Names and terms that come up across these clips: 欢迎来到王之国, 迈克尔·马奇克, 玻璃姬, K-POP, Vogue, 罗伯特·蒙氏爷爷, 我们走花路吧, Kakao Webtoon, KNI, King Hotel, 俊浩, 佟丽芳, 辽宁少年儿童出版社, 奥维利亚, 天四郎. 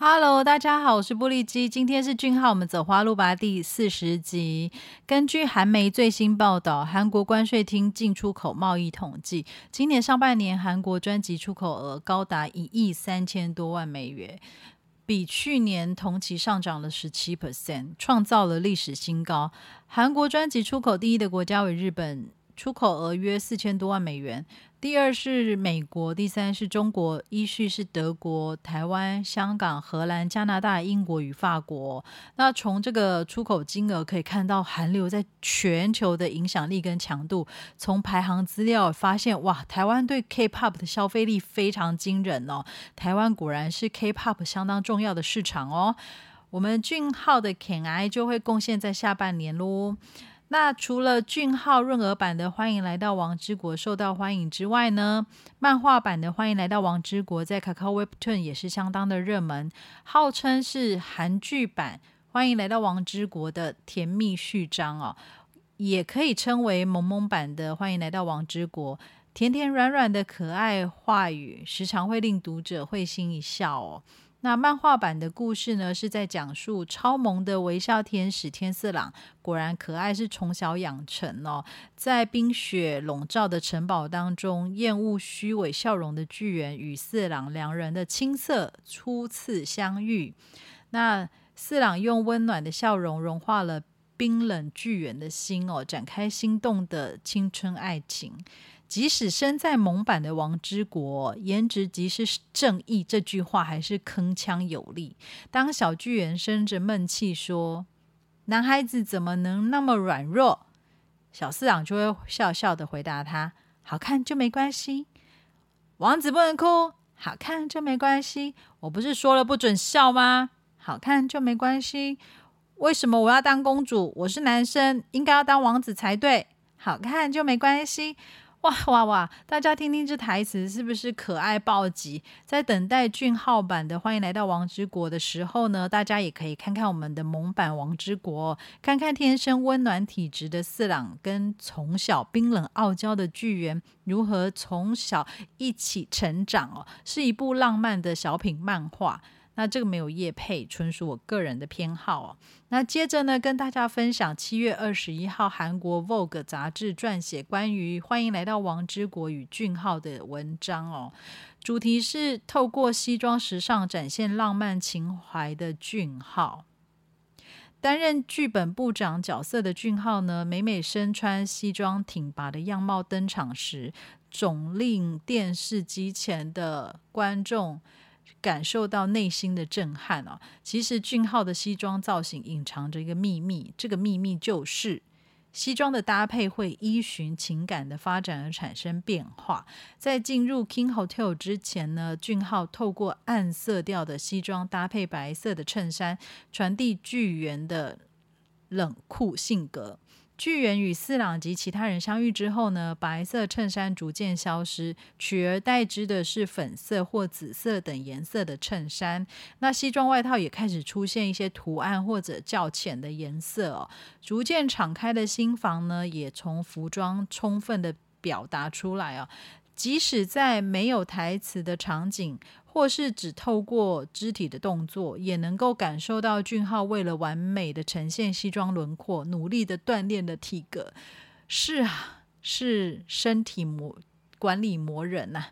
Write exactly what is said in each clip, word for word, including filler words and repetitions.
Hello， 大家好，我是玻璃姬，今天是俊浩，我们走花路吧第四十集。根据韩媒最新报道，韩国关税厅进出口贸易统计，今年上半年韩国专辑出口额高达一亿三千多万美元，比去年同期上涨了 百分之十七， 创造了历史新高。韩国专辑出口第一的国家为日本，出口额约四千多万美元，第二是美国，第三是中国，依序是德国、台湾、香港、荷兰、加拿大、英国与法国。那从这个出口金额可以看到韩流在全球的影响力跟强度，从排行资料发现，哇，台湾对 K-pop 的消费力非常惊人哦，台湾果然是 K-pop 相当重要的市场哦。我们俊浩的 K N I 就会贡献在下半年咯。那除了俊浩润儿版的欢迎来到王之国受到欢迎之外呢，漫画版的欢迎来到王之国在 Kakao Webtoon 也是相当的热门，号称是韩剧版欢迎来到王之国的甜蜜序章哦，也可以称为萌萌版的欢迎来到王之国，甜甜软软的可爱话语时常会令读者会心一笑哦。那漫画版的故事呢，是在讲述超萌的微笑天使天四郎，果然可爱是从小养成哦，在冰雪笼罩的城堡当中，厌恶虚伪笑容的巨人与四郎两人的青涩初次相遇，那四郎用温暖的笑容融化了冰冷巨人的心哦，展开心动的青春爱情。即使身在萌版的王之国，颜值即是正义这句话还是铿锵有力。当小巨人生着闷气说男孩子怎么能那么软弱，小四郎就会笑笑的回答他，好看就没关系。王子不能哭，好看就没关系。我不是说了不准笑吗？好看就没关系。为什么我要当公主？我是男生，应该要当王子才对。好看就没关系。哇哇哇，大家听听这台词是不是可爱暴击？在等待俊浩版的欢迎来到王之国的时候呢，大家也可以看看我们的萌版王之国，看看天生温暖体质的四郎跟从小冰冷傲娇的巨人如何从小一起成长哦，是一部浪漫的小品漫画。那这个没有业配，纯属我个人的偏好哦。那接着呢，跟大家分享七月二十一号韩国 Vogue 杂志撰写关于欢迎来到王之国与俊浩的文章哦。主题是透过西装时尚展现浪漫情怀的俊浩。担任剧本部长角色的俊浩呢，每每身穿西装挺拔的样貌登场时，总令电视机前的观众感受到内心的震撼哦。其实俊浩的西装造型隐藏着一个秘密，这个秘密就是西装的搭配会依循情感的发展而产生变化。在进入 King Hotel 之前呢，俊浩透过暗色调的西装搭配白色的衬衫，传递巨源的冷酷性格。巨人与四郎及其他人相遇之后呢，白色衬衫逐渐消失，取而代之的是粉色或紫色等颜色的衬衫。那西装外套也开始出现一些图案或者较浅的颜色哦。逐渐敞开的心房呢，也从服装充分的表达出来哦。即使在没有台词的场景，或是只透过肢体的动作，也能够感受到俊浩为了完美的呈现西装轮廓，努力的锻炼的体格。是啊，是身体磨管理磨人啊。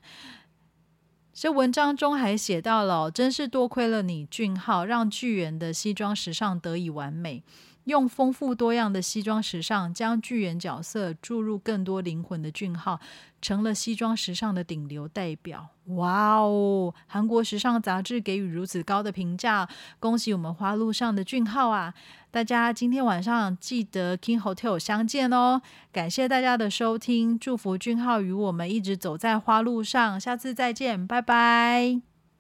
这文章中还写到了，真是多亏了你俊浩，让巨人的西装时尚得以完美。用丰富多样的西装时尚将巨人角色注入更多灵魂的俊浩，成了西装时尚的顶流代表。哇哦，韩国时尚杂志给予如此高的评价，恭喜我们花路上的俊浩啊。大家今天晚上记得 King Hotel 相见哦。感谢大家的收听，祝福俊浩与我们一直走在花路上，下次再见，拜拜。